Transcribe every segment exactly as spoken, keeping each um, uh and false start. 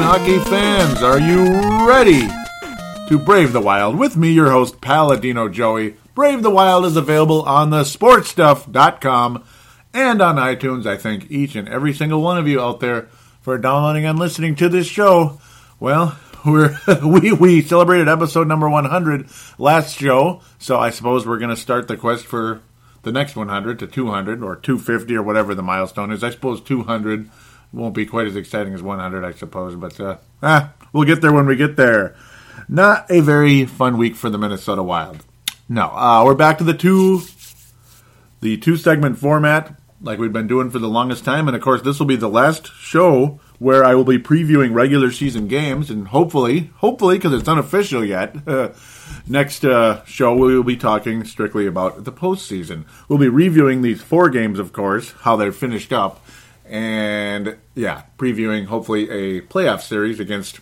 Hockey fans, are you ready to Brave the Wild? With me, your host, Paladino Joey. Brave the Wild is available on the sport stuff dot com and on iTunes. I thank each and every single one of you out there for downloading and listening to this show. Well, we're, we we celebrated episode number one hundred last show, so I suppose we're going to start the quest for the next one hundred to two hundred or two fifty or whatever the milestone is. I suppose two hundred won't be quite as exciting as one hundred, I suppose, but uh, ah, we'll get there when we get there. Not a very fun week for the Minnesota Wild. No, uh, we're back to the two, the two-segment format, like we've been doing for the longest time, and of course, this will be the last show where I will be previewing regular season games, and hopefully, hopefully, because it's unofficial yet, uh, next uh, show we will be talking strictly about the postseason. We'll be reviewing these four games, of course, how they're finished up. And, yeah, previewing, hopefully, a playoff series against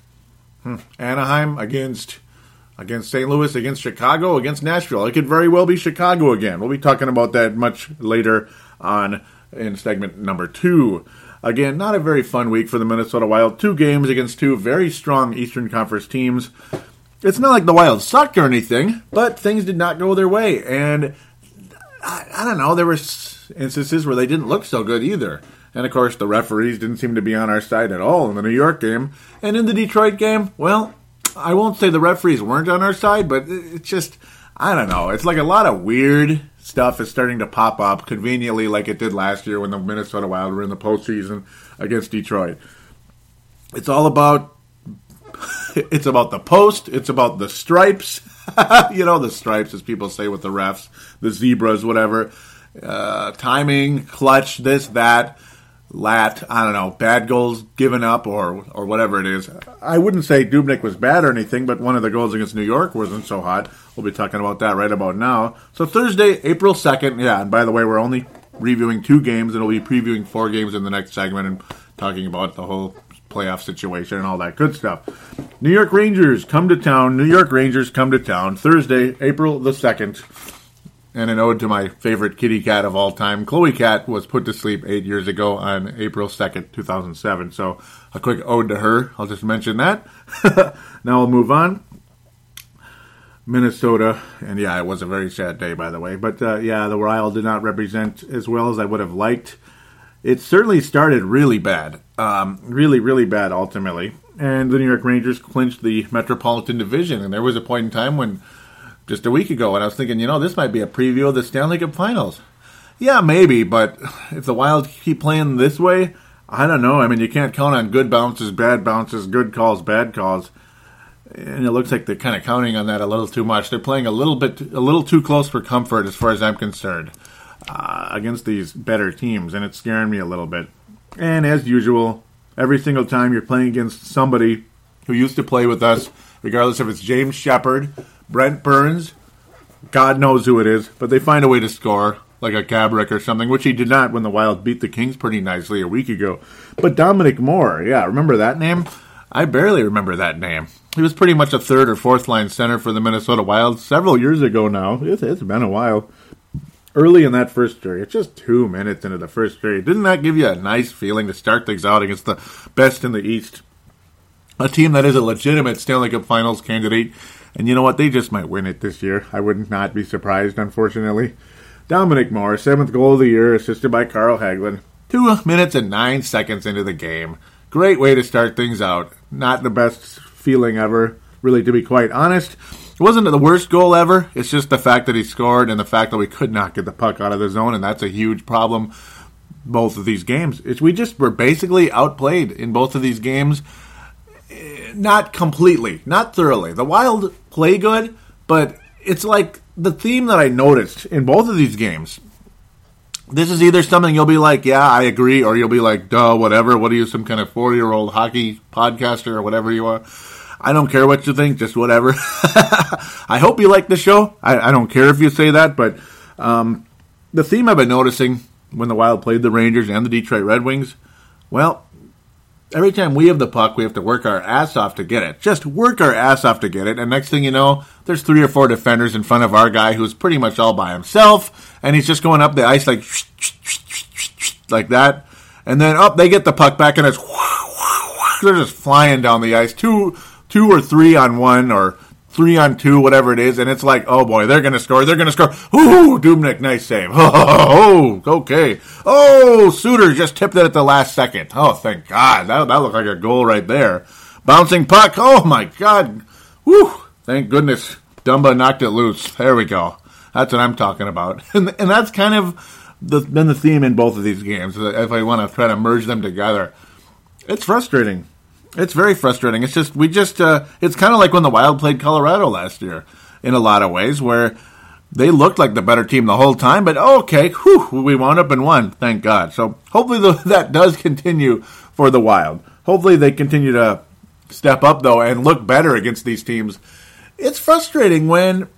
hmm, Anaheim, against against Saint Louis, against Chicago, against Nashville. It could very well be Chicago again. We'll be talking about that much later on in segment number two. Again, not a very fun week for the Minnesota Wild. Two games against two very strong Eastern Conference teams. It's not like the Wild sucked or anything, but things did not go their way. And, I, I don't know, there were instances where they didn't look so good either. And, of course, the referees didn't seem to be on our side at all in the New York game. And in the Detroit game, well, I won't say the referees weren't on our side, but it's just, I don't know. It's like a lot of weird stuff is starting to pop up conveniently like it did last year when the Minnesota Wild were in the postseason against Detroit. It's all about, it's about the post. It's about the stripes. You know, the stripes, as people say with the refs, the zebras, whatever. Uh, timing, clutch, this, that. Lat, I don't know, bad goals given up or or whatever it is. I wouldn't say Dubnyk was bad or anything, but one of the goals against New York wasn't so hot. We'll be talking about that right about now. So Thursday, April second, yeah, and by the way, we're only reviewing two games, and we'll be previewing four games in the next segment and talking about the whole playoff situation and all that good stuff. New York Rangers come to town. New York Rangers come to town. Thursday, April the second. And an ode to my favorite kitty cat of all time, Chloe Cat, was put to sleep eight years ago on April second, two thousand seven. So a quick ode to her. I'll just mention that. Now we'll move on. Minnesota. And yeah, it was a very sad day, by the way. But uh, yeah, the Wild did not represent as well as I would have liked. It certainly started really bad. Um, really, really bad, ultimately. And the New York Rangers clinched the Metropolitan Division. And there was a point in time when just a week ago, and I was thinking, you know, this might be a preview of the Stanley Cup Finals. Yeah, maybe, but if the Wild keep playing this way, I don't know. I mean, you can't count on good bounces, bad bounces, good calls, bad calls. And it looks like they're kind of counting on that a little too much. They're playing a little bit, a little too close for comfort, as far as I'm concerned, uh, against these better teams, and it's scaring me a little bit. And as usual, every single time you're playing against somebody who used to play with us, regardless if it's James Sheppard, Brent Burns, God knows who it is, but they find a way to score, like a Gaborik or something, which he did not when the Wild beat the Kings pretty nicely a week ago. But Dominic Moore, yeah, remember that name? I barely remember that name. he was pretty much a third or fourth line center for the Minnesota Wild several years ago now. It's, it's been a while. Early in that first period, it's just two minutes into the first period. Didn't that give you a nice feeling to start things out against the best in the East? A team that is a legitimate Stanley Cup Finals candidate. And you know what? They just might win it this year. I would not be surprised, unfortunately. Dominic Moore, seventh goal of the year, assisted by Carl Hagelin. Two minutes and nine seconds into the game. Great way to start things out. Not the best feeling ever, really, to be quite honest. It wasn't the worst goal ever. It's just the fact that he scored and the fact that we could not get the puck out of the zone, and that's a huge problem both of these games. It's, we just were basically outplayed in both of these games. Not completely, not thoroughly. The Wild play good, but it's like the theme that I noticed in both of these games. This is either something you'll be like, yeah, I agree, or you'll be like, duh, whatever. What are you, some kind of four-year-old hockey podcaster or whatever you are? I don't care what you think, just whatever. I hope you like the show. I, I don't care if you say that, but um, the theme I've been noticing when the Wild played the Rangers and the Detroit Red Wings, well, every time we have the puck, we have to work our ass off to get it. Just work our ass off to get it, and next thing you know, there's three or four defenders in front of our guy who's pretty much all by himself, and he's just going up the ice like like that, and then up oh, they get the puck back, and it's they're just flying down the ice, two two or three on one or three on two, whatever it is, and it's like, oh boy, they're going to score, they're going to score. Ooh, Dubnyk, nice save. Oh, okay. Oh, Suter just tipped it at the last second. Oh, thank God. That, that looked like a goal right there. Bouncing puck. Oh, my God. Whew. Thank goodness Dumba knocked it loose. There we go. That's what I'm talking about. And, and that's kind of the, been the theme in both of these games, if I want to try to merge them together. It's frustrating. It's very frustrating. It's just, we just, uh, it's kind of like when the Wild played Colorado last year in a lot of ways, where they looked like the better team the whole time, but okay, whew, we wound up and won, thank God. So hopefully the, that does continue for the Wild. Hopefully they continue to step up, though, and look better against these teams. It's frustrating when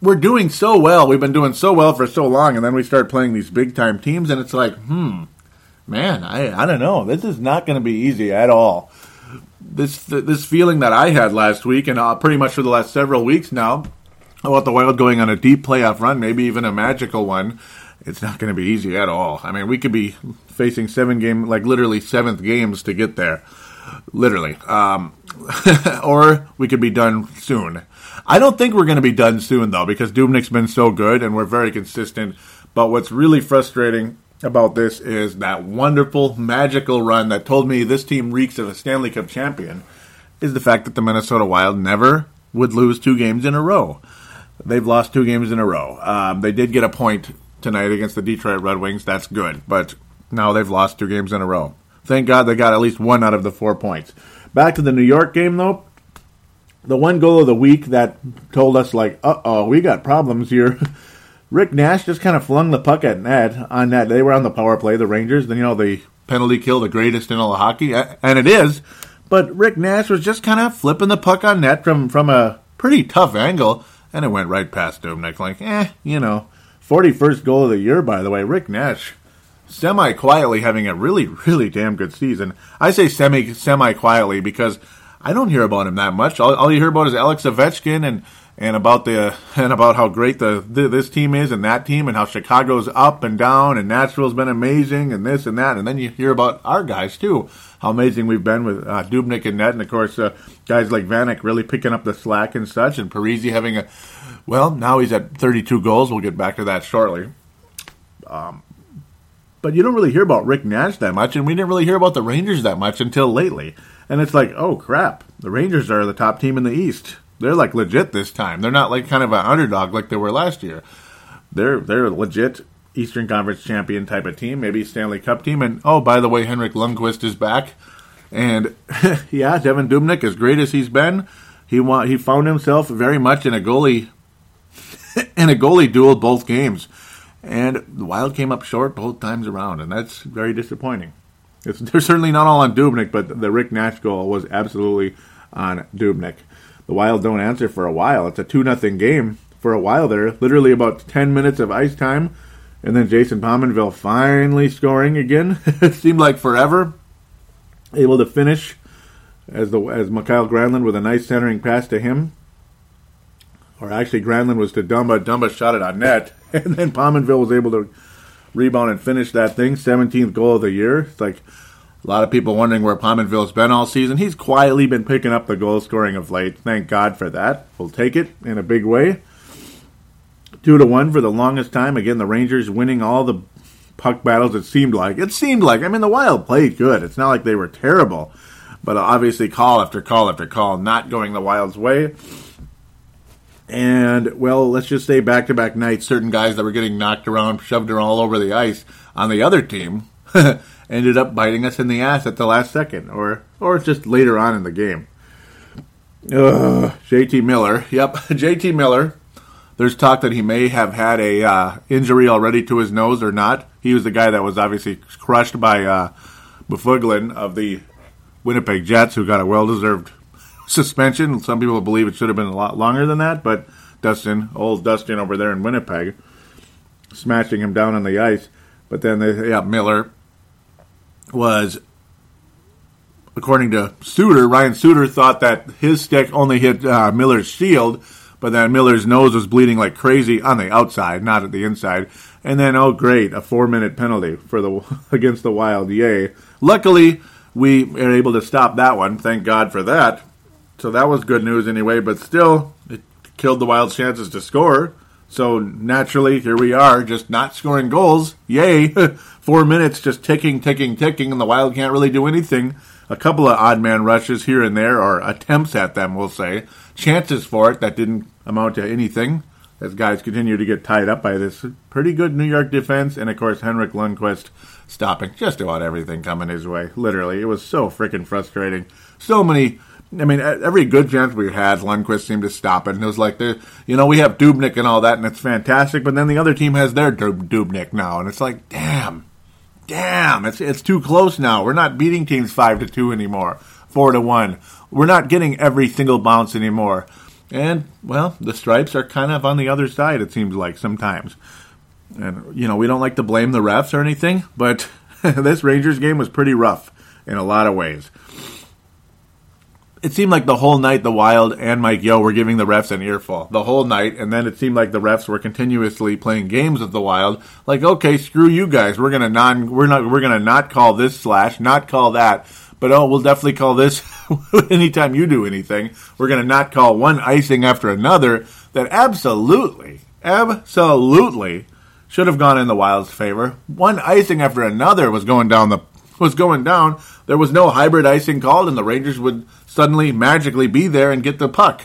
we're doing so well, we've been doing so well for so long, and then we start playing these big-time teams, and it's like, hmm, man, I, I don't know. This is not going to be easy at all. This this feeling that I had last week, and uh, pretty much for the last several weeks now, about the Wild going on a deep playoff run, maybe even a magical one, it's not going to be easy at all. I mean, we could be facing seven game, like literally seventh games to get there, literally. Um, or we could be done soon. I don't think we're going to be done soon, though, because Dubnyk's been so good, and we're very consistent. But what's really frustrating about this is that wonderful, magical run that told me this team reeks of a Stanley Cup champion is the fact that the Minnesota Wild never would lose two games in a row. They've lost two games in a row. Um, they did get a point tonight against the Detroit Red Wings. That's good. But now they've lost two games in a row. Thank God they got at least one out of the four points. Back to the New York game, though. The one goal of the week that told us, like, uh-oh, we got problems here. Rick Nash just kind of flung the puck at net on net. They were on the power play, the Rangers. Then, you know, the penalty kill, the greatest in all of hockey, and it is. But Rick Nash was just kind of flipping the puck on net from, from a pretty tough angle, and it went right past Dubnyk. Like, eh, you know, forty-first goal of the year, by the way. Rick Nash, semi-quietly having a really, really damn good season. I say semi, semi-quietly because I don't hear about him that much. All, all you hear about is Alex Ovechkin and... And about the and about how great the, the this team is and that team and how Chicago's up and down and Nashville's been amazing and this and that. And then you hear about our guys, too, how amazing we've been with uh, Dubnyk and net. And, of course, uh, guys like Vanek really picking up the slack and such. And Parisi having a, well, now he's at thirty-two goals. We'll get back to that shortly. Um, but you don't really hear about Rick Nash that much. And we didn't really hear about the Rangers that much until lately. And it's like, oh, crap, the Rangers are the top team in the East. They're like legit this time. They're not like kind of an underdog like they were last year. They're they're a legit Eastern Conference champion type of team, maybe Stanley Cup team. And oh, by the way, Henrik Lundqvist is back. And yeah, Devin Dubnyk, as great as he's been, he wa- he found himself very much in a goalie in a goalie duel both games. And the Wild came up short both times around, and that's very disappointing. It's, they're certainly not all on Dubnyk, but the Rick Nash goal was absolutely on Dubnyk. The Wild don't answer for a while. It's a two nothing game for a while there. Literally about ten minutes of ice time. And then Jason Pominville finally scoring again. It seemed like forever. Able to finish as the as Mikhail Granlund with a nice centering pass to him. Or actually, Granlund was to Dumba. Dumba shot it on net. And then Pominville was able to rebound and finish that thing. seventeenth goal of the year. It's like a lot of people wondering where Pominville's been all season. He's quietly been picking up the goal scoring of late. Thank God for that. We'll take it in a big way. Two to one for the longest time. Again, the Rangers winning all the puck battles, it seemed like. It seemed like. I mean, the Wild played good. It's not like they were terrible. But obviously, call after call after call, not going the Wild's way. And, well, let's just say back-to-back nights, certain guys that were getting knocked around, shoved around all over the ice on the other team, ended up biting us in the ass at the last second, or or just later on in the game. Ugh, J T. Miller. Yep, J T. Miller. There's talk that he may have had a uh, injury already to his nose or not. He was the guy that was obviously crushed by uh, Byfuglien of the Winnipeg Jets, who got a well-deserved suspension. Some people believe it should have been a lot longer than that, but Dustin, old Dustin over there in Winnipeg, smashing him down on the ice. But then, they, yeah, Miller was, according to Suter, Ryan Suter thought that his stick only hit uh, Miller's shield, but then Miller's nose was bleeding like crazy on the outside, not at the inside. And then, oh great, a four-minute penalty for the against the Wild. Yay! Luckily, we are able to stop that one. Thank God for that. So that was good news anyway, but still, it killed the Wild's chances to score. So naturally, here we are, just not scoring goals. Yay! Four minutes just ticking, ticking, ticking, and the Wild can't really do anything. A couple of odd man rushes here and there, or attempts at them, we'll say. Chances for it that didn't amount to anything, as guys continue to get tied up by this pretty good New York defense, and of course, Henrik Lundqvist stopping just about everything coming his way. Literally, it was so freaking frustrating. So many... I mean, every good chance we had, Lundqvist seemed to stop it. And it was like, you know, we have Dubnyk and all that, and it's fantastic. But then the other team has their Dub- Dubnyk now. And it's like, damn, damn, it's it's too close now. We're not beating teams five to two anymore, four to one. We're not getting every single bounce anymore. And, well, the stripes are kind of on the other side, it seems like, sometimes. And, you know, we don't like to blame the refs or anything, but this Rangers game was pretty rough in a lot of ways. It seemed like the whole night the Wild and Mike Yeo were giving the refs an earful. The whole night, and then it seemed like the refs were continuously playing games with the Wild. Like, okay, screw you guys. We're gonna non we're not we're gonna not call this slash, not call that, but oh, we'll definitely call this anytime you do anything. We're gonna not call one icing after another that absolutely, absolutely should have gone in the Wild's favor. One icing after another was going down the was going down. There was no hybrid icing called, and the Rangers would suddenly, magically be there and get the puck.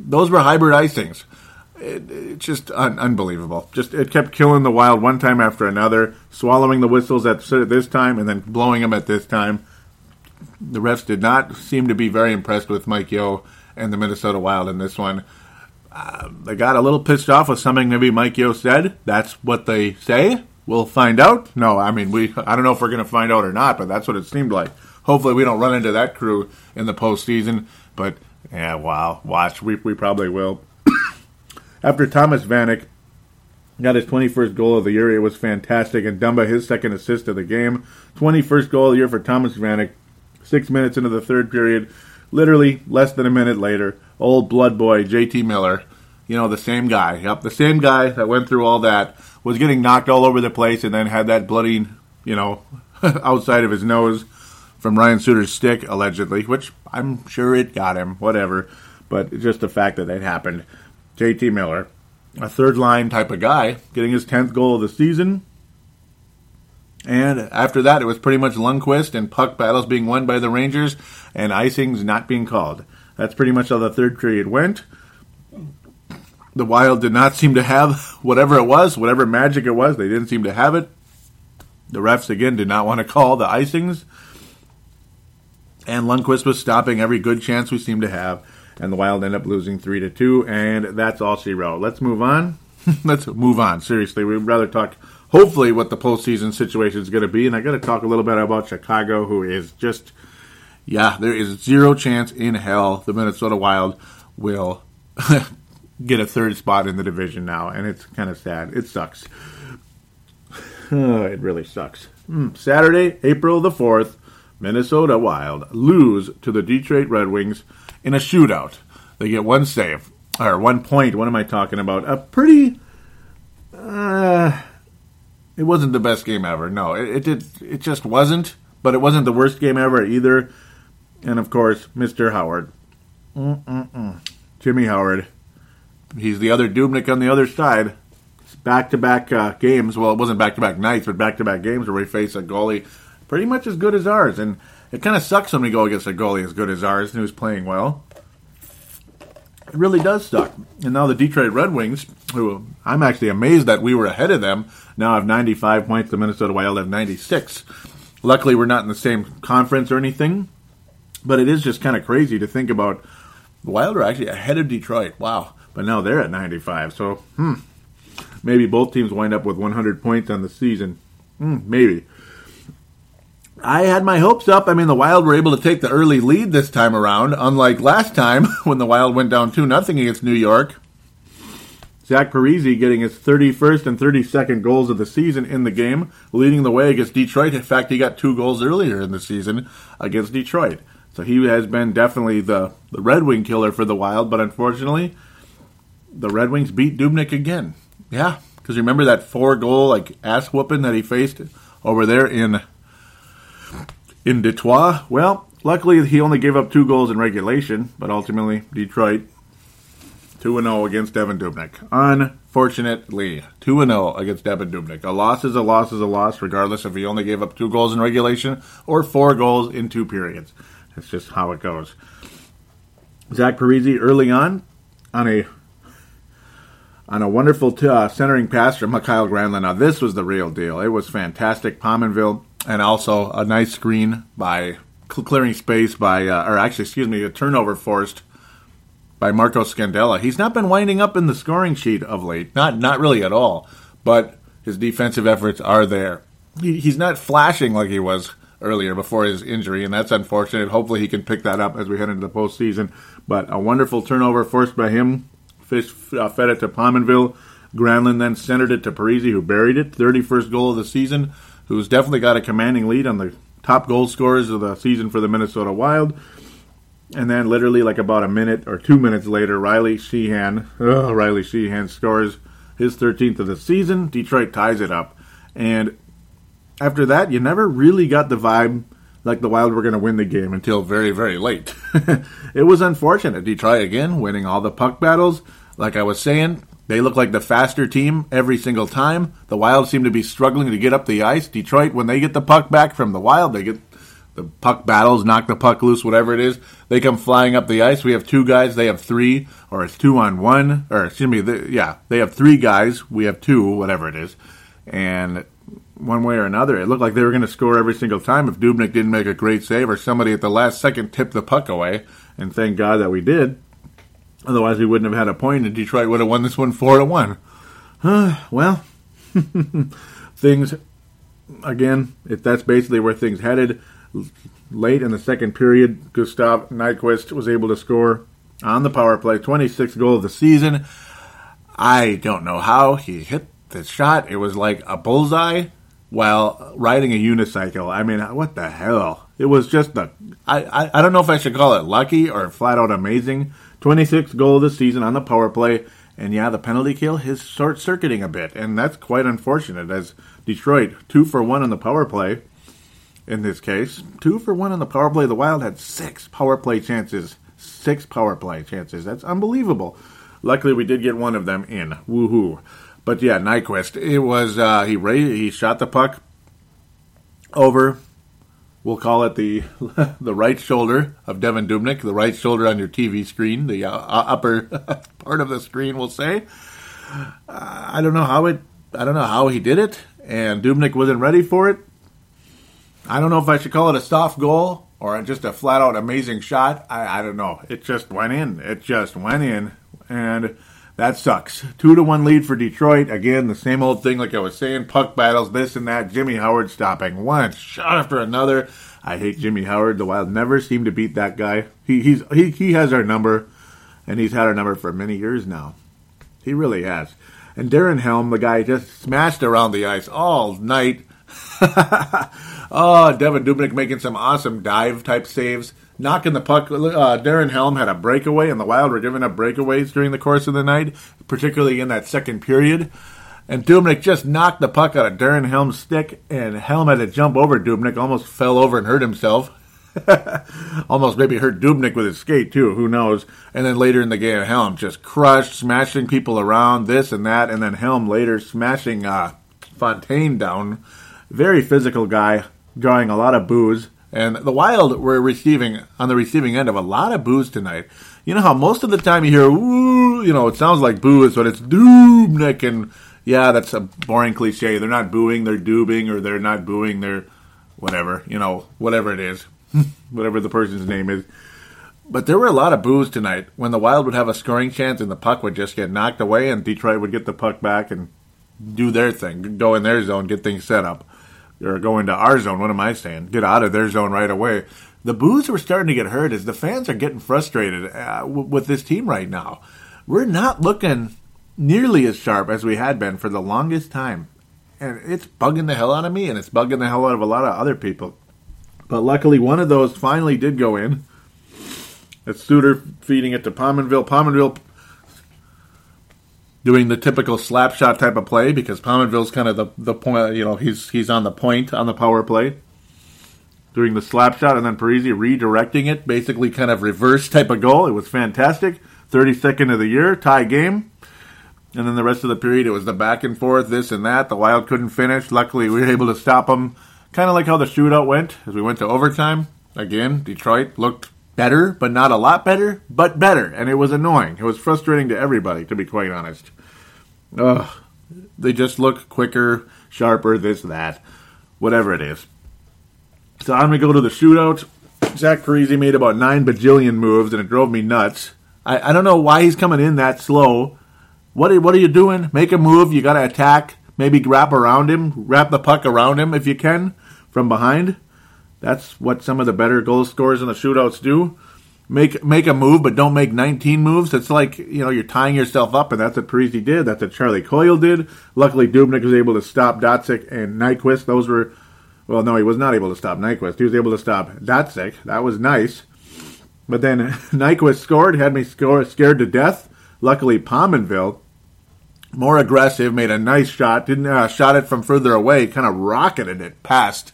Those were hybrid icings. It, it just un- unbelievable. Just it kept killing the Wild one time after another, swallowing the whistles at this time and then blowing them at this time. The refs did not seem to be very impressed with Mike Yeo and the Minnesota Wild in this one. Uh, they got a little pissed off with something maybe Mike Yeo said. That's what they say. We'll find out. No, I mean, we. I don't know if we're going to find out or not, but that's what it seemed like. Hopefully we don't run into that crew in the postseason, but yeah, wow, watch, we we probably will. After Thomas Vanek got his twenty-first goal of the year, it was fantastic, and Dumba his second assist of the game. twenty-first goal of the year for Thomas Vanek, six minutes into the third period, literally less than a minute later, old blood boy J T. Miller, you know, the same guy, yep, the same guy that went through all that, was getting knocked all over the place and then had that bloody, you know, outside of his nose, from Ryan Suter's stick, allegedly, which I'm sure it got him, whatever, but just the fact that it happened. J T. Miller, a third-line type of guy, getting his tenth goal of the season, and after that, it was pretty much Lundqvist and puck battles being won by the Rangers, and icings not being called. That's pretty much how the third period went. The Wild did not seem to have whatever it was, whatever magic it was, they didn't seem to have it. The refs, again, did not want to call the icings. And Lundqvist was stopping every good chance we seemed to have. And the Wild end up losing three to two. And that's all she wrote. Let's move on. Let's move on. Seriously, we'd rather talk, hopefully, what the postseason situation is going to be. And I got to talk a little bit about Chicago, who is just, yeah, there is zero chance in hell the Minnesota Wild will get a third spot in the division now. And it's kind of sad. It sucks. It really sucks. Saturday, April the fourth. Minnesota Wild lose to the Detroit Red Wings in a shootout. They get one save, or one point. What am I talking about? A pretty... Uh, it wasn't the best game ever. No, it, it did. It just wasn't. But it wasn't the worst game ever either. And, of course, Mister Howard. Mm-mm-mm. Jimmy Howard. He's the other Dubnyk on the other side. It's back-to-back uh, games. Well, it wasn't back-to-back nights, but back-to-back games where we face a goalie pretty much as good as ours. And it kind of sucks when we go against a goalie as good as ours and who's playing well. It really does suck. And now the Detroit Red Wings, who I'm actually amazed that we were ahead of them, now have ninety-five points. The Minnesota Wild have ninety-six. Luckily, we're not in the same conference or anything. But it is just kind of crazy to think about. The Wild are actually ahead of Detroit. Wow. But now they're at ninety-five. So, hmm. Maybe both teams wind up with one hundred points on the season. Hmm, maybe. I had my hopes up. I mean, the Wild were able to take the early lead this time around, unlike last time when the Wild went down two nothing against New York. Zach Parise getting his thirty-first and thirty-second goals of the season in the game, leading the way against Detroit. In fact, he got two goals earlier in the season against Detroit. So he has been definitely the, the Red Wing killer for the Wild, but unfortunately, the Red Wings beat Dubnyk again. Yeah, because remember that four-goal like ass-whooping that he faced over there in in Detroit? Well, luckily he only gave up two goals in regulation, but ultimately Detroit two and oh against Devin Dubnyk. Unfortunately, two and oh against Devin Dubnyk. A loss is a loss is a loss, regardless if he only gave up two goals in regulation or four goals in two periods. That's just how it goes. Zach Parise early on, on a on a wonderful t- uh, centering pass from Mikhail Granlund. Now, this was the real deal. It was fantastic. Pominville, and also a nice screen by cl- clearing space by, uh, or actually, excuse me, a turnover forced by Marco Scandella. He's not been winding up in the scoring sheet of late. Not not really at all, but his defensive efforts are there. He, he's not flashing like he was earlier before his injury, and that's unfortunate. Hopefully he can pick that up as we head into the postseason. But a wonderful turnover forced by him. Fish uh, fed it to Pominville. Granlund then centered it to Parisi, who buried it. thirty-first goal of the season, who's definitely got a commanding lead on the top goal scorers of the season for the Minnesota Wild. And then literally like about a minute or two minutes later, Riley Sheehan, uh, Riley Sheehan scores his thirteenth of the season. Detroit ties it up. And after that, you never really got the vibe like the Wild were going to win the game until very, very late. It was unfortunate. Detroit, again, winning all the puck battles. Like I was saying, they look like the faster team every single time. The Wild seem to be struggling to get up the ice. Detroit, when they get the puck back from the Wild, they get the puck battles, knock the puck loose, whatever it is. They come flying up the ice. We have two guys. They have three, or it's two on one. Or, excuse me, they, yeah, they have three guys. We have two, whatever it is. And one way or another, it looked like they were going to score every single time if Dubnyk didn't make a great save or somebody at the last second tipped the puck away. And thank God that we did. Otherwise, we wouldn't have had a point, and Detroit would have won this one four to one. Uh, well, things, again, if that's basically where things headed. Late in the second period, Gustav Nyquist was able to score on the power play, twenty-sixth goal of the season. I don't know how he hit the shot. It was like a bullseye while riding a unicycle. I mean, what the hell? It was just the, I, I, I don't know if I should call it lucky or flat out amazing. twenty-sixth goal of the season on the power play. And yeah, the penalty kill is short-circuiting a bit. And that's quite unfortunate as Detroit, two for one on the power play. In this case, two for one on the power play. The Wild had six power play chances. Six power play chances. That's unbelievable. Luckily, we did get one of them in. Woohoo. But yeah, Nyquist, it was, uh, he, ra- he shot the puck over, we'll call it the the right shoulder of Devin Dubnyk, the right shoulder on your T V screen, the uh, upper part of the screen, we'll say. Uh, I don't know how it. I don't know how he did it, and Dubnyk wasn't ready for it. I don't know if I should call it a soft goal or just a flat-out amazing shot. I, I don't know. It just went in. It just went in, and that sucks. Two to one lead for Detroit. Again, the same old thing like I was saying. Puck battles, this and that. Jimmy Howard stopping one shot after another. I hate Jimmy Howard. The Wild never seem to beat that guy. He he's he he has our number, and he's had our number for many years now. He really has. And Darren Helm, the guy, just smashed around the ice all night. Oh, Devin Dubnyk making some awesome dive-type saves, knocking the puck. Uh, Darren Helm had a breakaway, and the Wild were giving up breakaways during the course of the night, particularly in that second period. And Dubnyk just knocked the puck out of Darren Helm's stick, and Helm had to jump over Dubnyk, almost fell over and hurt himself. Almost maybe hurt Dubnyk with his skate, too. Who knows? And then later in the game, Helm just crushed, smashing people around, this and that. And then Helm later smashing uh, Fontaine down. Very physical guy, drawing a lot of boos. And the Wild were receiving on the receiving end of a lot of boos tonight. You know how most of the time you hear, ooh, you know, it sounds like boos, but it's Dubnyk. And, yeah, that's a boring cliche. They're not booing, they're dubing, or they're not booing, they're whatever. You know, whatever it is. Whatever the person's name is. But there were a lot of boos tonight when the Wild would have a scoring chance and the puck would just get knocked away and Detroit would get the puck back and do their thing, go in their zone, get things set up. Or go into our zone, what am I saying? Get out of their zone right away. The boos were starting to get heard as the fans are getting frustrated uh, w- with this team right now. We're not looking nearly as sharp as we had been for the longest time. And it's bugging the hell out of me and it's bugging the hell out of a lot of other people. But luckily, one of those finally did go in. That's Suter feeding it to Pominville. Pominville doing the typical slap shot type of play because Pominville's kind of the, the point, you know, he's he's on the point on the power play. Doing the slap shot, and then Parisi redirecting it, basically kind of reverse type of goal. It was fantastic. thirty-second of the year, tie game. And then the rest of the period, it was the back and forth, this and that. The Wild couldn't finish. Luckily, we were able to stop them. Kind of like how the shootout went, as we went to overtime. Again, Detroit looked better, but not a lot better, but better. And it was annoying. It was frustrating to everybody, to be quite honest. Ugh. They just look quicker, sharper, this, that, whatever it is. So I'm going to go to the shootout. Zach Parise made about nine bajillion moves, and it drove me nuts. I, I don't know why he's coming in that slow. What are, what are you doing? Make a move. You got to attack. Maybe wrap around him, wrap the puck around him if you can, from behind. That's what some of the better goal scorers in the shootouts do. Make make a move, but don't make nineteen moves. It's like, you know, you're tying yourself up, and that's what Parisi did. That's what Charlie Coyle did. Luckily, Dubnyk was able to stop Dotsik and Nyquist. Those were, well, no, he was not able to stop Nyquist. He was able to stop Dotsik. That was nice. But then Nyquist scored, had me score, scared to death. Luckily, Pominville, more aggressive, made a nice shot, didn't uh, shot it from further away, kind of rocketed it past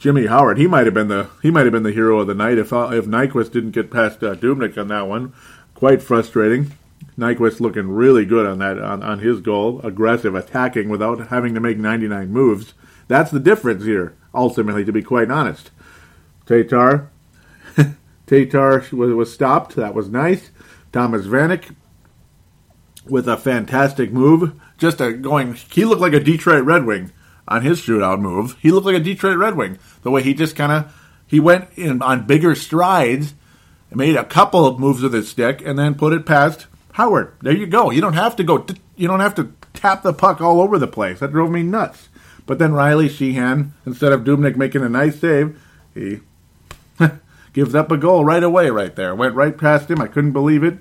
Jimmy Howard. He might have been the he might have been the hero of the night if uh, if Nyquist didn't get past uh, Dubnyk on that one. Quite frustrating. Nyquist looking really good on that on, on his goal, aggressive, attacking without having to make ninety-nine moves. That's the difference here, ultimately, to be quite honest. Tatar, Tatar was, was stopped. That was nice. Thomas Vanek with a fantastic move, just a going, he looked like a Detroit Red Wing on his shootout move. He looked like a Detroit Red Wing. The way he just kind of, he went in on bigger strides, made a couple of moves with his stick, and then put it past Howard. There you go. You don't have to go, you don't have to tap the puck all over the place. That drove me nuts. But then Riley Sheehan, instead of Dubnyk making a nice save, he gives up a goal right away right there. Went right past him. I couldn't believe it.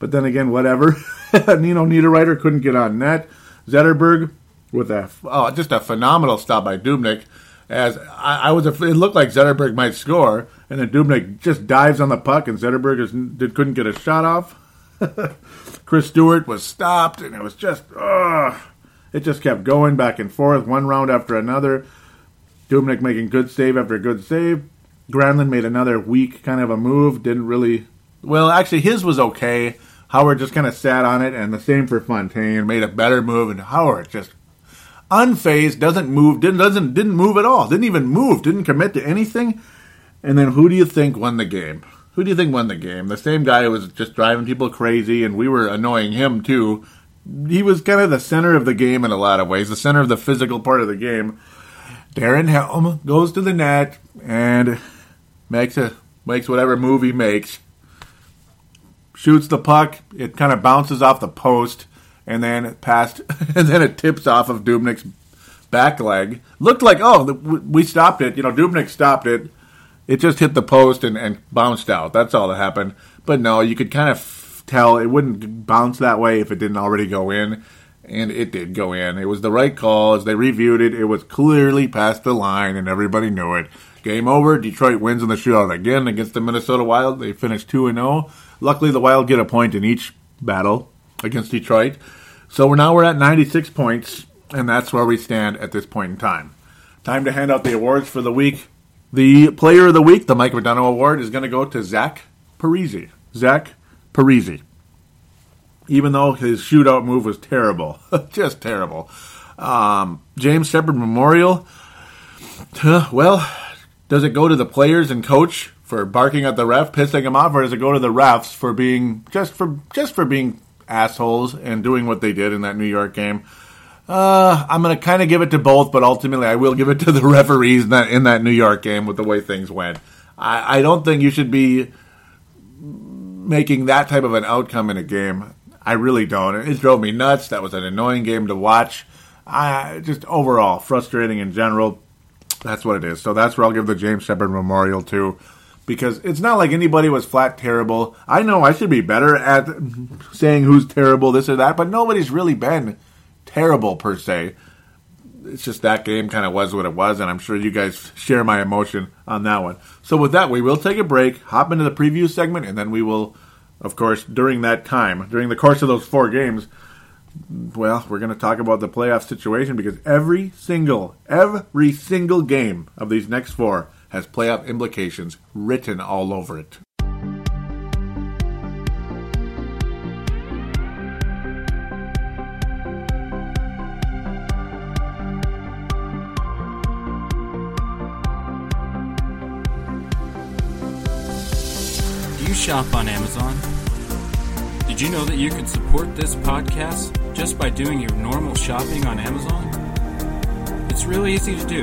But then again, whatever. Nino Niederreiter couldn't get on net. Zetterberg with a oh, just a phenomenal stop by Dubnyk. As I, I was, a, it looked like Zetterberg might score, and then Dubnyk just dives on the puck, and Zetterberg is, did, couldn't get a shot off. Chris Stewart was stopped, and it was just ugh. It just kept going back and forth, one round after another. Dubnyk making good save after good save. Granlund made another weak kind of a move. Didn't really. Well, actually, his was okay. Howard just kind of sat on it, and the same for Fontaine. Made a better move, and Howard just unfazed, doesn't move, didn't doesn't didn't move at all, didn't even move, didn't commit to anything. And then who do you think won the game? Who do you think won the game? The same guy who was just driving people crazy, and we were annoying him too. He was kind of the center of the game in a lot of ways, the center of the physical part of the game. Darren Helm goes to the net and makes a makes whatever move he makes. Shoots the puck, it kind of bounces off the post, and then past, and then it tips off of Dubnyk's back leg. Looked like, oh, we stopped it. You know, Dubnyk stopped it. It just hit the post and, and bounced out. That's all that happened. But no, you could kind of tell it wouldn't bounce that way if it didn't already go in. and it did go in. It was the right call. As they reviewed it, it was clearly past the line, and everybody knew it. Game over. Detroit wins in the shootout again against the Minnesota Wild. They finished two and oh. Luckily, the Wild get a point in each battle against Detroit. So we're now we're at ninety-six points, and that's where we stand at this point in time. Time to hand out the awards for the week. The Player of the Week, the Mike Modano Award, is going to go to Zach Parise. Zach Parise. Even though his shootout move was terrible. Just terrible. Um, James Sheppard Memorial. Well, does it go to the players and coach for barking at the ref, pissing him off, or does it go to the refs for being just for just for being assholes and doing what they did in that New York game? Uh, I'm going to kind of give it to both, but ultimately I will give it to the referees in that, in that New York game with the way things went. I, I don't think you should be making that type of an outcome in a game. I really don't. It drove me nuts. That was an annoying game to watch. I, just overall, frustrating in general. That's what it is. So that's where I'll give the James Sheppard Memorial to, because it's not like anybody was flat terrible. I know I should be better at saying who's terrible, this or that, but nobody's really been terrible per se. It's just that game kind of was what it was, and I'm sure you guys share my emotion on that one. So with that, we will take a break, hop into the preview segment, and then we will, of course, during that time, during the course of those four games, well, we're going to talk about the playoff situation, because every single, every single game of these next four has playoff implications written all over it. Shop on Amazon. Did you know that you could support this podcast just by doing your normal shopping on Amazon? It's really easy to do.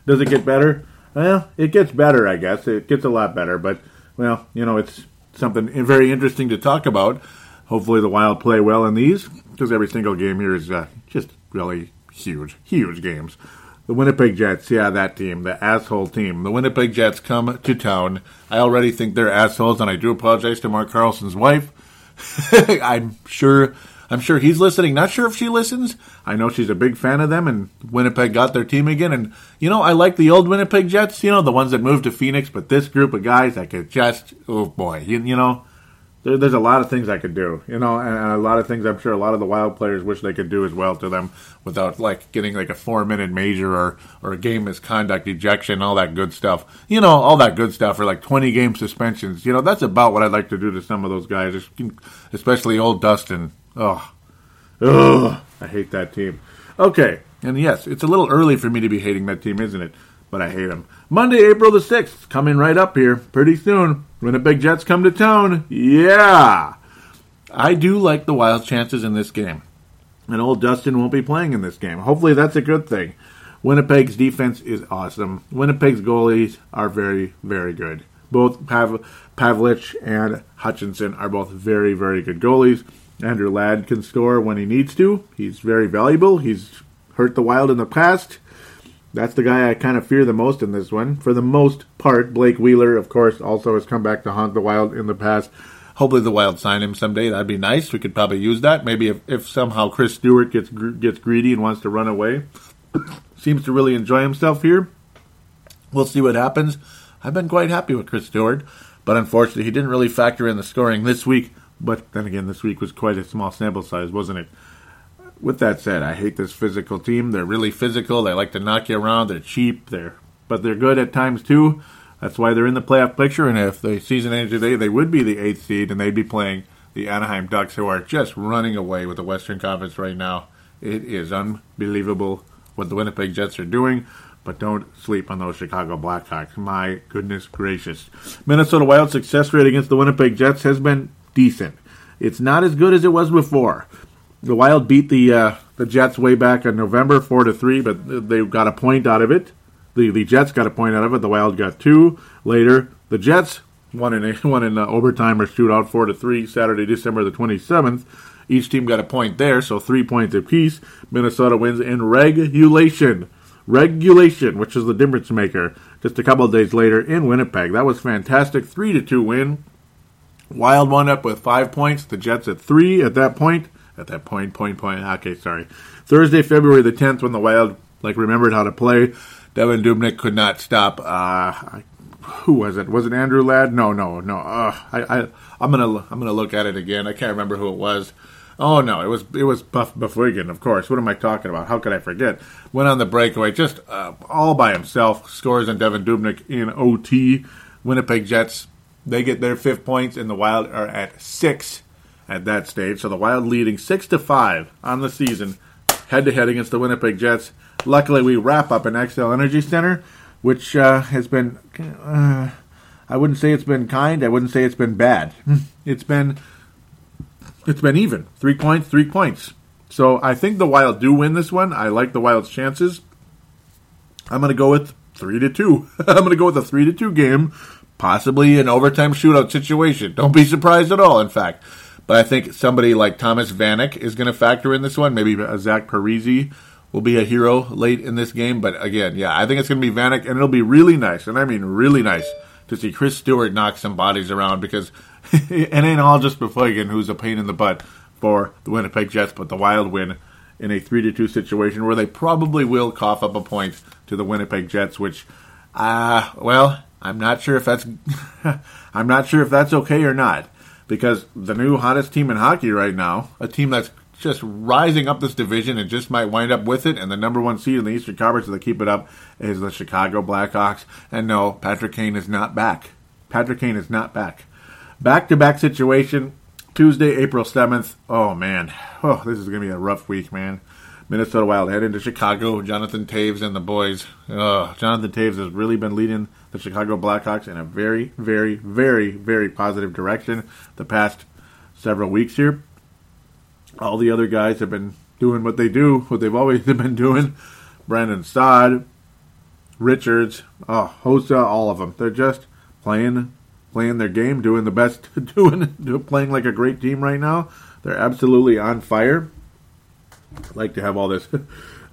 does it get better? Well, it gets better, I guess. It gets a lot better, but, well, you know, it's something very interesting to talk about. Hopefully the Wild play well in these, because every single game here is uh, just really huge, huge games. The Winnipeg Jets, yeah, that team, the asshole team. The Winnipeg Jets come to town. I already think they're assholes, and I do apologize to Mark Carlson's wife. I'm sure I'm sure he's listening. Not sure if she listens. I know she's a big fan of them, and Winnipeg got their team again. And, you know, I like the old Winnipeg Jets, you know, the ones that moved to Phoenix, but this group of guys that could just, oh, boy, you, you know, there, there's a lot of things I could do, you know, and, and a lot of things I'm sure a lot of the Wild players wish they could do as well to them without, like, getting, like, a four-minute major or, or a game misconduct ejection, all that good stuff. You know, all that good stuff or, like, twenty-game suspensions. You know, that's about what I'd like to do to some of those guys, especially old Dustin. Oh, oh, I hate that team. Okay, and yes, it's a little early for me to be hating that team, isn't it? But I hate them. Monday, April the sixth, coming right up here pretty soon. Winnipeg Jets come to town. Yeah! I do like the Wild chances in this game. And old Dustin won't be playing in this game. Hopefully that's a good thing. Winnipeg's defense is awesome. Winnipeg's goalies are very, very good. Both Pav- Pavlich and Hutchinson are both very, very good goalies. Andrew Ladd can score when he needs to. He's very valuable. He's hurt the Wild in the past. That's the guy I kind of fear the most in this one. For the most part, Blake Wheeler, of course, also has come back to haunt the Wild in the past. Hopefully the Wild sign him someday. That'd be nice. We could probably use that. Maybe if, if somehow Chris Stewart gets gets greedy and wants to run away. Seems to really enjoy himself here. We'll see what happens. I've been quite happy with Chris Stewart. But unfortunately, he didn't really factor in the scoring this week. But then again, this week was quite a small sample size, wasn't it? With that said, I hate this physical team. They're really physical. They like to knock you around. They're cheap. They're but they're good at times, too. That's why they're in the playoff picture. And if the season ended today, they would be the eighth seed, and they'd be playing the Anaheim Ducks, who are just running away with the Western Conference right now. It is unbelievable what the Winnipeg Jets are doing, but don't sleep on those Chicago Blackhawks. My goodness gracious. Minnesota Wild's success rate against the Winnipeg Jets has been decent. It's not as good as it was before. The Wild beat the uh, the Jets way back in November, four to three, but they got a point out of it. The the Jets got a point out of it. The Wild got two. Later, the Jets won in a, won in a overtime or shootout, four to three, Saturday, December the twenty-seventh. Each team got a point there, so three points apiece. Minnesota wins in regulation. Regulation, which is the difference maker. Just a couple of days later in Winnipeg. That was fantastic. three to two win. Wild wound up with five points. The Jets at three at that point. At that point, point, point. Okay, sorry. Thursday, February the tenth, when the Wild like remembered how to play. Devin Dubnyk could not stop. Uh, who was it? Was it Andrew Ladd? No, no, no. Uh, I, I, I'm gonna, I'm gonna look at it again. I can't remember who it was. Oh no, it was, it was Byfuglien, of course. What am I talking about? How could I forget? Went on the breakaway, just uh, all by himself. Scores on Devin Dubnyk in O T. Winnipeg Jets, they get their fifth points, and the Wild are at six at that stage. So the Wild leading six to five on the season, head to head against the Winnipeg Jets. Luckily, we wrap up in Xcel Energy Center, which uh, has been, uh, I wouldn't say it's been kind. I wouldn't say it's been bad. It's been, it's been even. Three points, three points. So I think the Wild do win this one. I like the Wild's chances. I'm going to go with three to two. I'm going to go with a three to two game, possibly an overtime shootout situation. Don't be surprised at all, in fact. But I think somebody like Thomas Vanek is going to factor in this one. Maybe a Zach Parise will be a hero late in this game. But again, yeah, I think it's going to be Vanek, and it'll be really nice, and I mean really nice, to see Chris Stewart knock some bodies around, because it ain't all just Byfuglien, who's a pain in the butt for the Winnipeg Jets, but the Wild win in a three to two situation where they probably will cough up a point to the Winnipeg Jets, which, uh, well, I'm not sure if that's I'm not sure if that's okay or not, because the new hottest team in hockey right now, a team that's just rising up this division and just might wind up with it, and the number one seed in the Eastern Conference, if they keep it up, is the Chicago Blackhawks. And no, Patrick Kane is not back. Patrick Kane is not back. Back-to-back situation, Tuesday, April seventh. Oh, man. Oh, this is going to be a rough week, man. Minnesota Wild head into Chicago. Jonathan Toews and the boys. Oh, Jonathan Toews has really been leading the Chicago Blackhawks in a very, very, very, very positive direction the past several weeks here. All the other guys have been doing what they do, what they've always been doing. Brandon Saad, Richards, oh, Hossa, all of them. They're just playing playing their game, doing the best, doing playing like a great team right now. They're absolutely on fire. I'd like to have all this.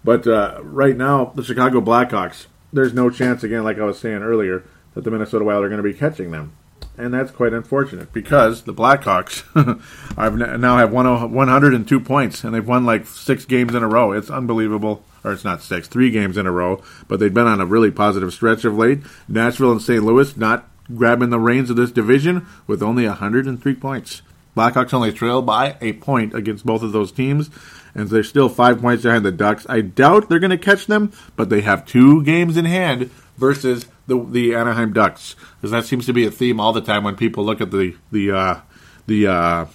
But uh, right now, the Chicago Blackhawks, there's no chance, again, like I was saying earlier, that the Minnesota Wild are going to be catching them. And that's quite unfortunate, because the Blackhawks now have one hundred two points, and they've won like six games in a row. It's unbelievable. Or it's not six, three games in a row, but they've been on a really positive stretch of late. Nashville and Saint Louis not grabbing the reins of this division with only one hundred three points. Blackhawks only trail by a point against both of those teams, and they're still five points behind the Ducks. I doubt they're going to catch them, but they have two games in hand versus the the Anaheim Ducks, because that seems to be a theme all the time when people look at the the uh, the uh,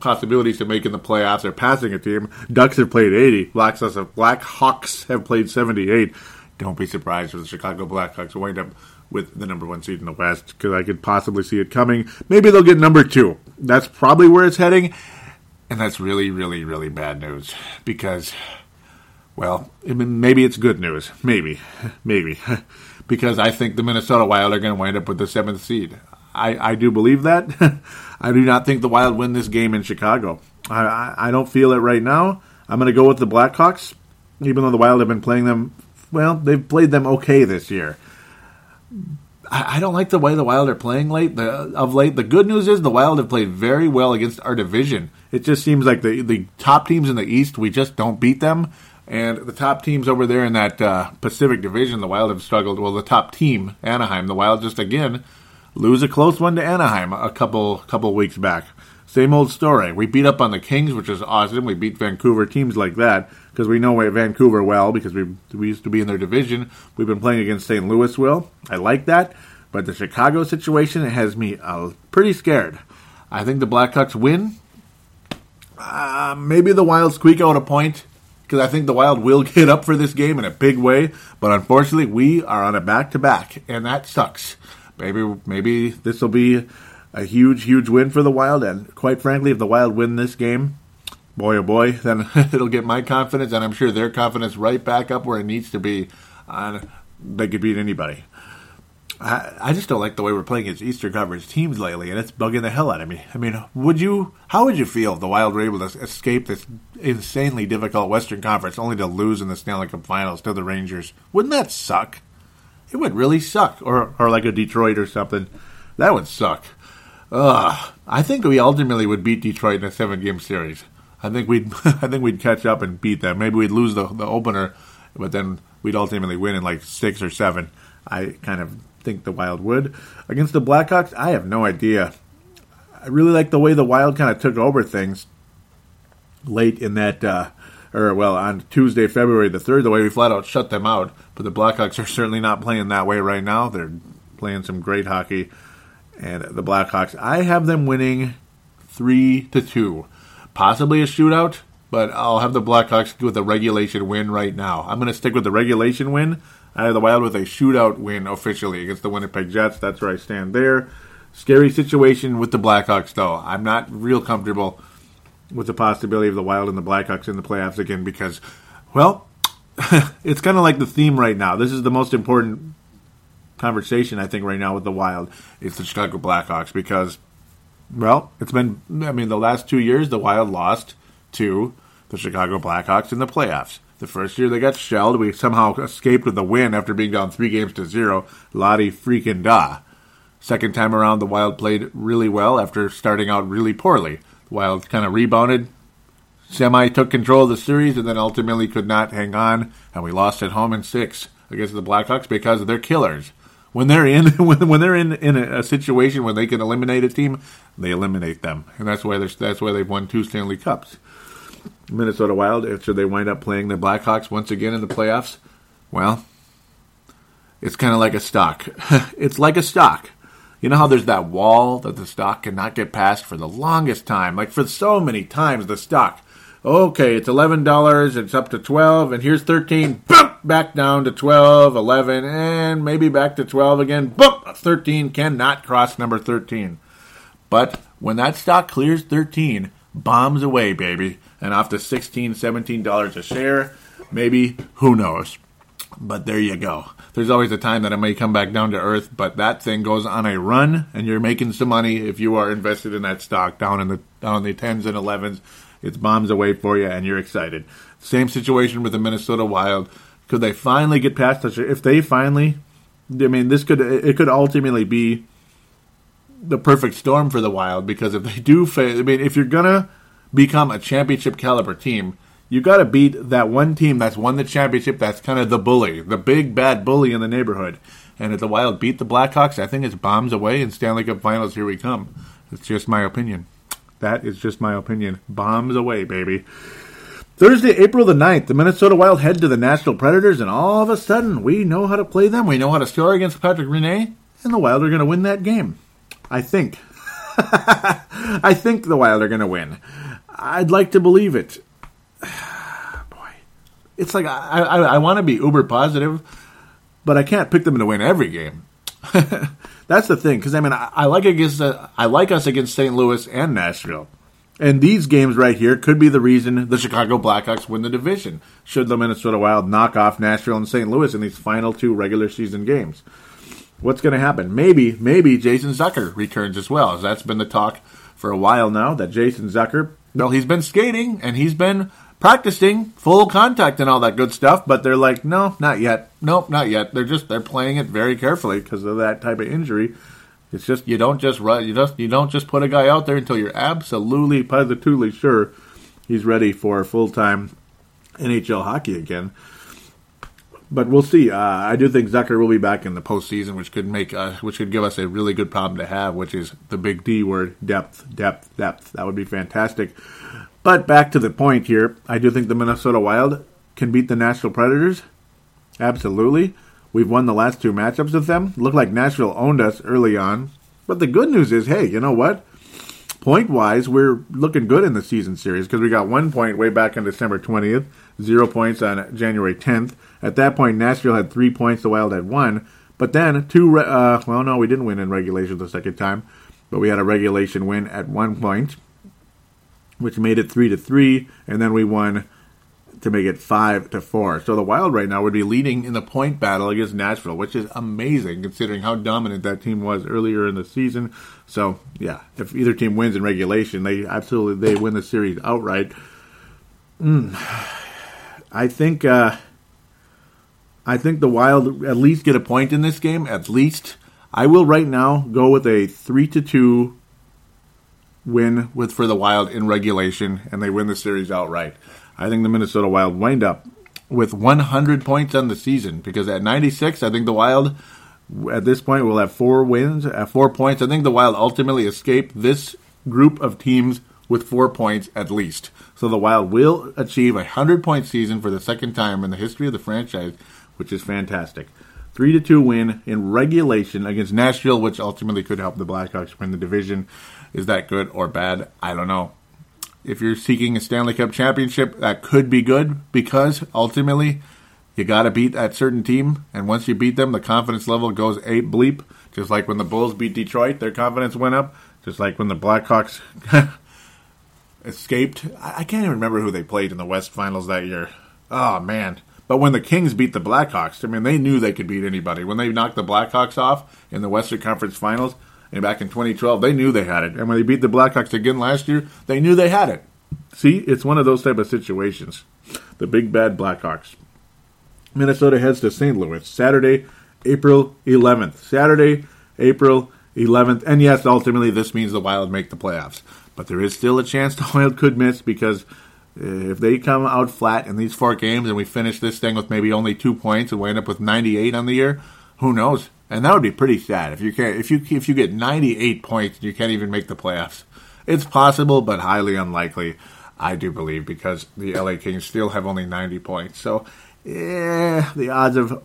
possibilities of making the playoffs or passing a team. Ducks have played eighty. Blackhawks have, Blackhawks have played seventy-eight. Don't be surprised if the Chicago Blackhawks wind up with the number one seed in the West, because I could possibly see it coming. Maybe they'll get number two. That's probably where it's heading. And that's really, really, really bad news, because, well, maybe it's good news. Maybe. Maybe. Because I think the Minnesota Wild are going to wind up with the seventh seed. I, I do believe that. I do not think the Wild win this game in Chicago. I, I, I don't feel it right now. I'm going to go with the Blackhawks, even though the Wild have been playing them, well, they've played them okay this year. I don't like the way the Wild are playing late. The, of late, the good news is the Wild have played very well against our division. It just seems like the the top teams in the East, we just don't beat them, and the top teams over there in that uh, Pacific Division, the Wild have struggled. Well, the top team, Anaheim, the Wild just again lose a close one to Anaheim a couple couple weeks back. Same old story. We beat up on the Kings, which is awesome. We beat Vancouver, teams like that, because we know Vancouver well, because we we used to be in their division. We've been playing against Saint Louis well. I like that. But the Chicago situation has me uh, pretty scared. I think the Blackhawks win. Uh, maybe the Wild squeak out a point, because I think the Wild will get up for this game in a big way. But unfortunately, we are on a back-to-back, and that sucks. Maybe maybe this will be a huge, huge win for the Wild, and quite frankly, if the Wild win this game, boy oh boy, then it'll get my confidence, and I'm sure their confidence right back up where it needs to be. On they could beat anybody. I, I just don't like the way we're playing against Eastern Conference teams lately, and it's bugging the hell out of me. I mean, would you? How would you feel if the Wild were able to escape this insanely difficult Western Conference only to lose in the Stanley Cup Finals to the Rangers? Wouldn't that suck? It would really suck, or or like a Detroit or something. That would suck. Ugh. I think we ultimately would beat Detroit in a seven-game series. I think we'd I think we'd catch up and beat them. Maybe we'd lose the the opener, but then we'd ultimately win in like six or seven. I kind of think the Wild would. Against the Blackhawks, I have no idea. I really like the way the Wild kind of took over things late in that, uh, or well, on Tuesday, February the third, the way we flat out shut them out. But the Blackhawks are certainly not playing that way right now. They're playing some great hockey. And the Blackhawks, I have them winning three to two. Possibly a shootout, but I'll have the Blackhawks with a regulation win right now. I'm going to stick with the regulation win. I have the Wild with a shootout win officially against the Winnipeg Jets. That's where I stand there. Scary situation with the Blackhawks, though. I'm not real comfortable with the possibility of the Wild and the Blackhawks in the playoffs again because, well, it's kind of like the theme right now. This is the most important conversation, I think, right now with the Wild is the Chicago Blackhawks because, well, it's been, I mean, the last two years, the Wild lost to the Chicago Blackhawks in the playoffs. The first year they got shelled, we somehow escaped with a win after being down three games to zero. Lottie freaking da. Second time around, the Wild played really well after starting out really poorly. The Wild kind of rebounded, semi took control of the series, and then ultimately could not hang on, and we lost at home in six against the Blackhawks because they're killers. When they're in when, when they're in, in a, a situation where they can eliminate a team, they eliminate them, and that's why that's why they've won two Stanley Cups. Minnesota Wild, should they wind up playing the Blackhawks once again in the playoffs? Well, it's kind of like a stock. It's like a stock. You know how there's that wall that the stock cannot get past for the longest time? Like for so many times, the stock. Okay, it's eleven dollars, it's up to twelve dollars, and here's thirteen dollars, boom, back down to twelve dollars, eleven dollars, and maybe back to twelve dollars again, boom, thirteen dollars, cannot cross number thirteen. But when that stock clears thirteen dollars, bombs away, baby, and off to sixteen dollars, seventeen dollars a share, maybe, who knows. But there you go. There's always a time that it may come back down to earth, but that thing goes on a run, and you're making some money if you are invested in that stock down in the down in the tens and elevens. It's bombs away for you, and you're excited. Same situation with the Minnesota Wild. Could they finally get past this? If they finally, I mean, this could it could ultimately be the perfect storm for the Wild because if they do fail, I mean, if you're gonna become a championship caliber team, you got to beat that one team that's won the championship. That's kind of the bully, the big bad bully in the neighborhood. And if the Wild beat the Blackhawks, I think it's bombs away and Stanley Cup Finals. Here we come. It's just my opinion. That is just my opinion. Bombs away, baby. Thursday, April the ninth, the Minnesota Wild head to the Nashville Predators, and all of a sudden, we know how to play them. We know how to score against Patrick René, and the Wild are going to win that game. I think. I think the Wild are going to win. I'd like to believe it. Boy. It's like I, I, I want to be uber positive, but I can't pick them to win every game. That's the thing, because I mean, I, I like against uh, I like us against Saint Louis and Nashville, and these games right here could be the reason the Chicago Blackhawks win the division. Should the Minnesota Wild knock off Nashville and Saint Louis in these final two regular season games, what's going to happen? Maybe, maybe Jason Zucker returns as well, as that's been the talk for a while now. That Jason Zucker, well, he's been skating and he's been practicing full contact and all that good stuff, but they're like, no, not yet. Nope, not yet. They're just they're playing it very carefully because of that type of injury. It's just you don't just run, you just you don't just put a guy out there until you're absolutely positively sure he's ready for full time N H L hockey again. But we'll see. Uh, I do think Zucker will be back in the postseason, which could make uh, which could give us a really good problem to have, which is the big D word, depth, depth, depth. That would be fantastic. But back to the point here, I do think the Minnesota Wild can beat the Nashville Predators. Absolutely. We've won the last two matchups with them. Looked like Nashville owned us early on. But the good news is, hey, you know what? Point-wise, we're looking good in the season series because we got one point way back on December twentieth, zero points on January tenth. At that point, Nashville had three points, the Wild had one. But then, two, re- uh, well, no, we didn't win in regulation the second time, but we had a regulation win at one point, which made it three to three, and then we won to make it five to four. So the Wild right now would be leading in the point battle against Nashville, which is amazing considering how dominant that team was earlier in the season. So yeah, if either team wins in regulation, they absolutely they win the series outright. Mm. I think uh, I think the Wild at least get a point in this game. At least I will right now go with a three to two win with for the Wild in regulation, and they win the series outright. I think the Minnesota Wild wind up with one hundred points on the season because at ninety-six, I think the Wild at this point will have four wins, uh, four points. I think the Wild ultimately escape this group of teams with four points at least. So the Wild will achieve a one hundred point season for the second time in the history of the franchise, which is fantastic. three to two win in regulation against Nashville, which ultimately could help the Blackhawks win the division. Is that good or bad? I don't know. If you're seeking a Stanley Cup championship, that could be good because ultimately you got to beat that certain team. And once you beat them, the confidence level goes ape bleep. Just like when the Bulls beat Detroit, their confidence went up. Just like when the Blackhawks escaped. I-, I can't even remember who they played in the West Finals that year. Oh, man. But when the Kings beat the Blackhawks, I mean, they knew they could beat anybody. When they knocked the Blackhawks off in the Western Conference Finals, and back in twenty twelve, they knew they had it. And when they beat the Blackhawks again last year, they knew they had it. See, it's one of those type of situations. The big bad Blackhawks. Minnesota heads to Saint Louis, Saturday, April eleventh. Saturday, April eleventh. And yes, ultimately, this means the Wild make the playoffs. But there is still a chance the Wild could miss because if they come out flat in these four games and we finish this thing with maybe only two points and we end up with ninety-eight on the year, who knows? And that would be pretty sad if you can't if you if you get ninety-eight points and you can't even make the playoffs. It's possible, but highly unlikely, I do believe, because the L A Kings still have only ninety points. So, yeah, the odds of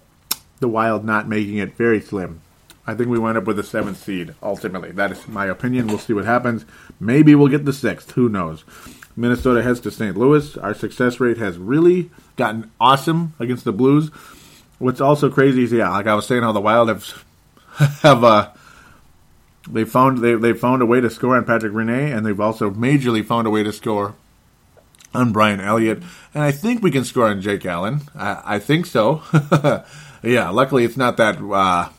the Wild not making it very slim. I think we wind up with a seventh seed ultimately. That is my opinion. We'll see what happens. Maybe we'll get the sixth. Who knows? Minnesota heads to Saint Louis. Our success rate has really gotten awesome against the Blues. What's also crazy is, yeah, like I was saying, how the Wild have have uh, they found they they found a way to score on Patrick René, and they've also majorly found a way to score on Brian Elliott, and I think we can score on Jake Allen. I, I think so. Yeah, luckily it's not that. Uh,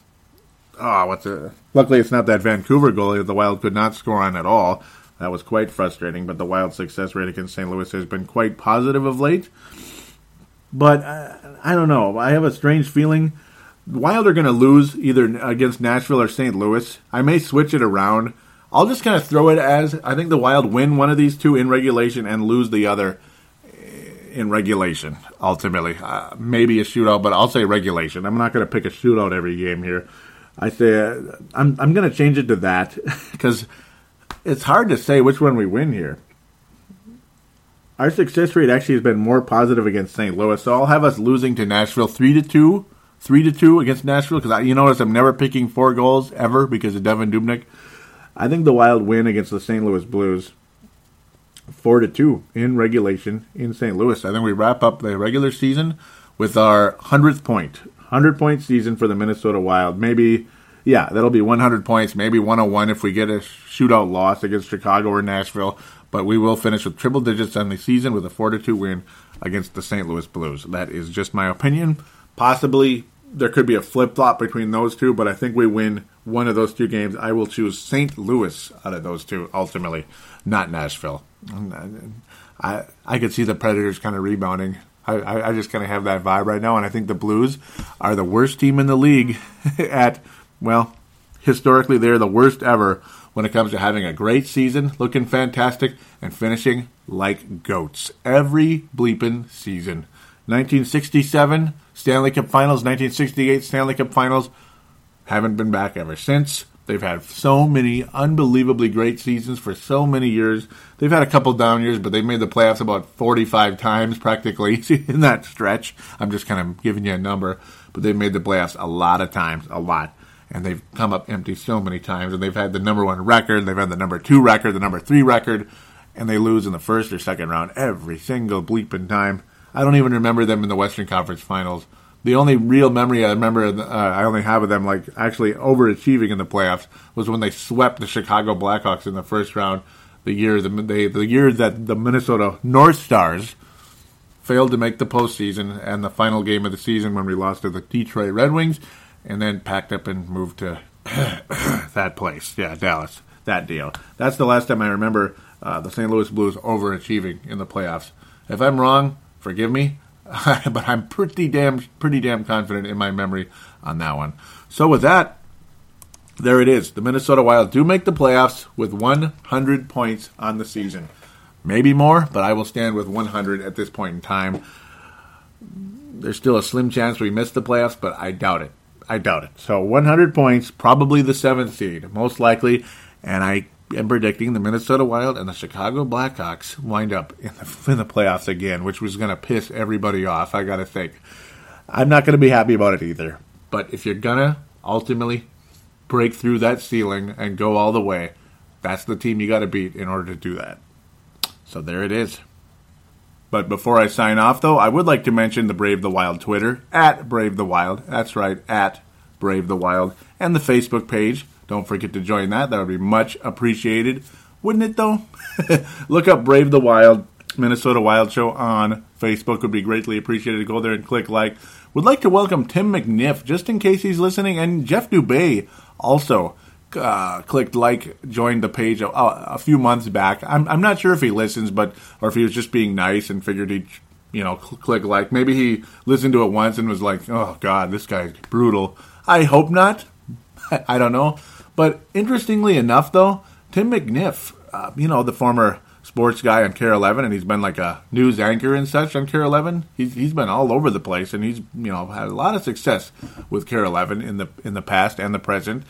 oh, what's it? Luckily it's not that Vancouver goalie that the Wild could not score on at all. That was quite frustrating. But the Wild's success rate against Saint Louis has been quite positive of late. But I, I don't know. I have a strange feeling. Wild are going to lose either against Nashville or Saint Louis. I may switch it around. I'll just kind of throw it as I think the Wild win one of these two in regulation and lose the other in regulation, ultimately. Uh, maybe a shootout, but I'll say regulation. I'm not going to pick a shootout every game here. I say uh, I'm, I'm going to change it to that because it's hard to say which one we win here. Our success rate actually has been more positive against Saint Louis, so I'll have us losing to Nashville three to two, three to two against Nashville, because you notice I'm never picking four goals ever because of Devin Dubnyk. I think the Wild win against the Saint Louis Blues four to two in regulation in Saint Louis. I think we wrap up the regular season with our hundredth point, one hundred point season for the Minnesota Wild. Maybe, yeah, that'll be one hundred points, maybe one oh one if we get a shootout loss against Chicago or Nashville. But we will finish with triple digits on the season with a four to two win against the Saint Louis Blues. That is just my opinion. Possibly there could be a flip-flop between those two, but I think we win one of those two games. I will choose Saint Louis out of those two, ultimately, not Nashville. I I could see the Predators kind of rebounding. I, I, I just kind of have that vibe right now, and I think the Blues are the worst team in the league at, well, historically they're the worst ever when it comes to having a great season, looking fantastic, and finishing like goats every bleeping season. nineteen sixty-seven Stanley Cup Finals, nineteen sixty-eight Stanley Cup Finals. Haven't been back ever since. They've had so many unbelievably great seasons for so many years. They've had a couple down years, but they've made the playoffs about forty-five times practically in that stretch. I'm just kind of giving you a number, but they've made the playoffs a lot of times, a lot. And they've come up empty so many times, and they've had the number one record, they've had the number two record, the number three record, and they lose in the first or second round every single bleeping time. I don't even remember them in the Western Conference Finals. The only real memory I remember, uh, I only have of them, like, actually overachieving in the playoffs was when they swept the Chicago Blackhawks in the first round, the year the, they, the year that the Minnesota North Stars failed to make the postseason and the final game of the season when we lost to the Detroit Red Wings, and then packed up and moved to that place. Yeah, Dallas. That deal. That's the last time I remember uh, the Saint Louis Blues overachieving in the playoffs. If I'm wrong, forgive me, but I'm pretty damn pretty damn confident in my memory on that one. So with that, there it is. The Minnesota Wild do make the playoffs with one hundred points on the season. Maybe more, but I will stand with one hundred at this point in time. There's still a slim chance we miss the playoffs, but I doubt it. I doubt it. So one hundred points, probably the seventh seed, most likely. And I am predicting the Minnesota Wild and the Chicago Blackhawks wind up in the, in the playoffs again, which was going to piss everybody off, I got to think. I'm not going to be happy about it either. But if you're going to ultimately break through that ceiling and go all the way, that's the team you got to beat in order to do that. So there it is. But before I sign off, though, I would like to mention the Brave the Wild Twitter, at Brave the Wild. That's right, at Brave the Wild. And the Facebook page. Don't forget to join that. That would be much appreciated. Wouldn't it, though? Look up Brave the Wild, Minnesota Wild Show on Facebook. Would be greatly appreciated. Go there and click like. Would like to welcome Tim McNiff, just in case he's listening. And Jeff Dubay also uh, clicked like, joined the page a, a few months back. I'm, I'm not sure if he listens, but or if he was just being nice and figured he'd, you know, cl- click like. Maybe he listened to it once and was like, oh, God, this guy's brutal. I hope not. I don't know. But interestingly enough, though, Tim McNiff, uh, you know, the former sports guy on Care eleven, and he's been like a news anchor and such on Care eleven. He's he's been all over the place, and he's, you know, had a lot of success with Care eleven in the in the past and the present.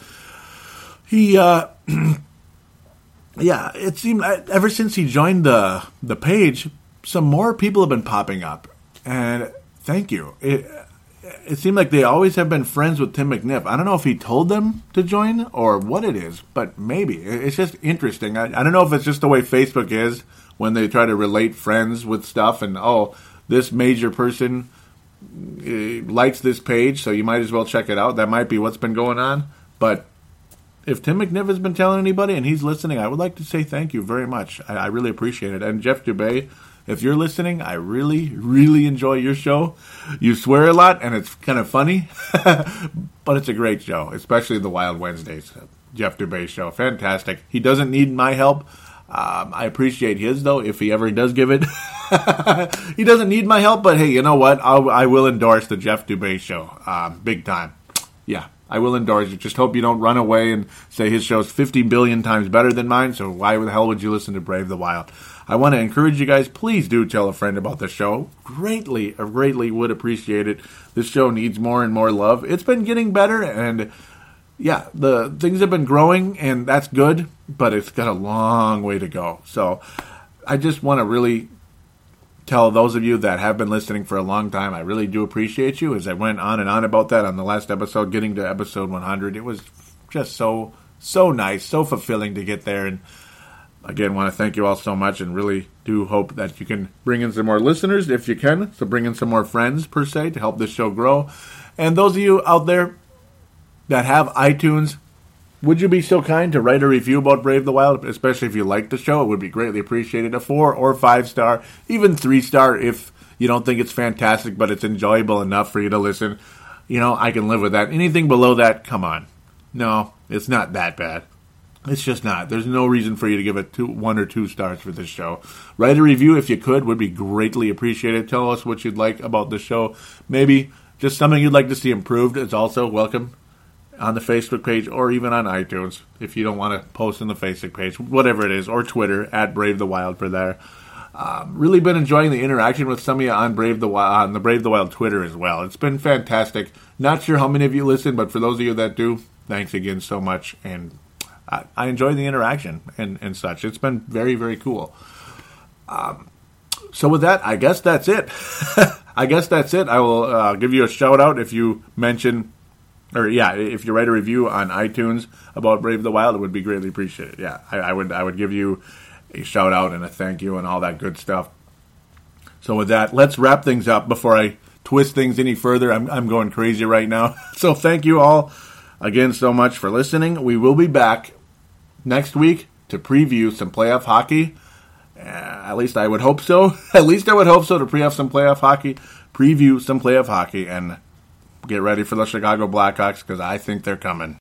He, uh, yeah, it seemed ever since he joined the the page, some more people have been popping up, and thank you. It, It seemed like they always have been friends with Tim McNiff. I don't know if he told them to join or what it is, but maybe. It's just interesting. I, I don't know if it's just the way Facebook is when they try to relate friends with stuff and, oh, this major person likes this page, so you might as well check it out. That might be what's been going on. But if Tim McNiff has been telling anybody and he's listening, I would like to say thank you very much. I, I really appreciate it. And Jeff Dubay, if you're listening, I really, really enjoy your show. You swear a lot, and it's kind of funny, but it's a great show, especially the Wild Wednesdays, Jeff Dubay show. Fantastic. He doesn't need my help. Um, I appreciate his, though, if he ever does give it. He doesn't need my help, but hey, you know what? I'll, I will endorse the Jeff Dubay show, um, big time. Yeah, I will endorse it. Just hope you don't run away and say his show's fifty billion times better than mine, so why the hell would you listen to Brave the Wild? I want to encourage you guys, please do tell a friend about the show. Greatly, greatly would appreciate it. This show needs more and more love. It's been getting better, and yeah, the things have been growing, and that's good, but it's got a long way to go. So I just want to really tell those of you that have been listening for a long time, I really do appreciate you. As I went on and on about that on the last episode, getting to episode one hundred, it was just so, so nice, so fulfilling to get there, and again, want to thank you all so much and really do hope that you can bring in some more listeners if you can. So bring in some more friends, per se, to help this show grow. And those of you out there that have iTunes, would you be so kind to write a review about Brave the Wild, especially if you like the show? It would be greatly appreciated. A four or five star, even three star if you don't think it's fantastic, but it's enjoyable enough for you to listen. You know, I can live with that. Anything below that, come on. No, it's not that bad. It's just not. There's no reason for you to give it two, one or two stars for this show. Write a review if you could. Would be greatly appreciated. Tell us what you'd like about the show. Maybe just something you'd like to see improved is also welcome on the Facebook page or even on iTunes if you don't want to post on the Facebook page, whatever it is, or Twitter, at Brave the Wild for there. Um, really been enjoying the interaction with some of you on Brave the Wild, on the Brave the Wild Twitter as well. It's been fantastic. Not sure how many of you listen, but for those of you that do, thanks again so much. And I, I enjoy the interaction and, and such. It's been very, very cool. Um, so with that, I guess that's it. I guess that's it. I will uh, give you a shout out if you mention, or yeah, if you write a review on iTunes about Brave the Wild, it would be greatly appreciated. Yeah, I, I would, I would give you a shout out and a thank you and all that good stuff. So with that, let's wrap things up before I twist things any further. I'm I'm going crazy right now. So thank you all again so much for listening. We will be back next week to preview some playoff hockey. Uh, at least I would hope so. At least I would hope so to preview some playoff hockey, preview some playoff hockey, and get ready for the Chicago Blackhawks because I think they're coming.